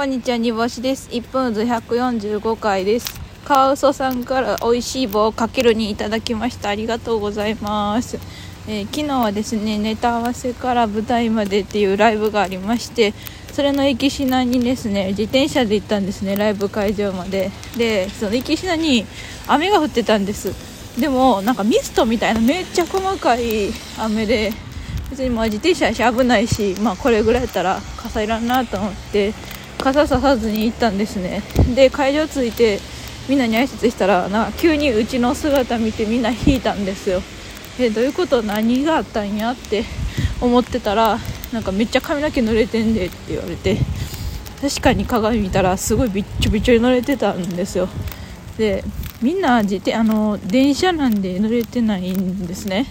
こんにちは、煮干しです。1分渦145回です。カワウソさんから美味しい棒をかけるにいただきました。ありがとうございます。昨日はですね、ネタ合わせから舞台までっていうライブがありまして、それの行きしなにですね、自転車で行ったんですね、ライブ会場まで。で、その行きしなに雨が降ってたんです。でもなんかミストみたいなめっちゃ細かい雨で、別にまあ自転車やし危ないし、まあこれぐらいやったら傘いらんなと思って傘ささずに行ったんですね。で、会場着いてみんなに挨拶したら、なんか急にうちの姿見てみんな引いたんですよ。どういうこと、何があったんやって思ってたら、なんかめっちゃ髪の毛濡れてんでって言われて、確かに鏡見たらすごいびっちょびちょに濡れてたんですよ。で、みんな電車なんで濡れてないんですね。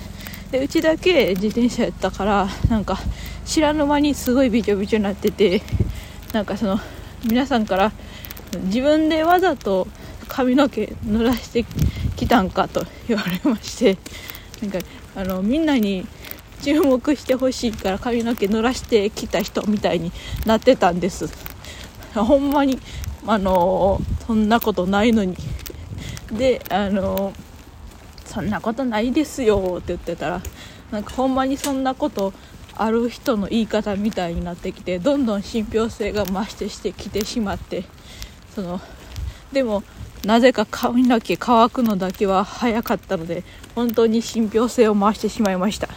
で、うちだけ自転車やったから、なんか知らぬ間にすごいびちょびちょになってて、なんかその皆さんから自分でわざと髪の毛濡らしてきたんかと言われまして、なんかみんなに注目してほしいから髪の毛濡らしてきた人みたいになってたんです。ほんまにそんなことないのに。で、そんなことないですよって言ってたら、なんかほんまにそんなことある人の言い方みたいになってきて、どんどん信憑性が増してきてしまって、でもなぜか髪の毛乾くのだけは早かったので、本当に信憑性を増してしまいました。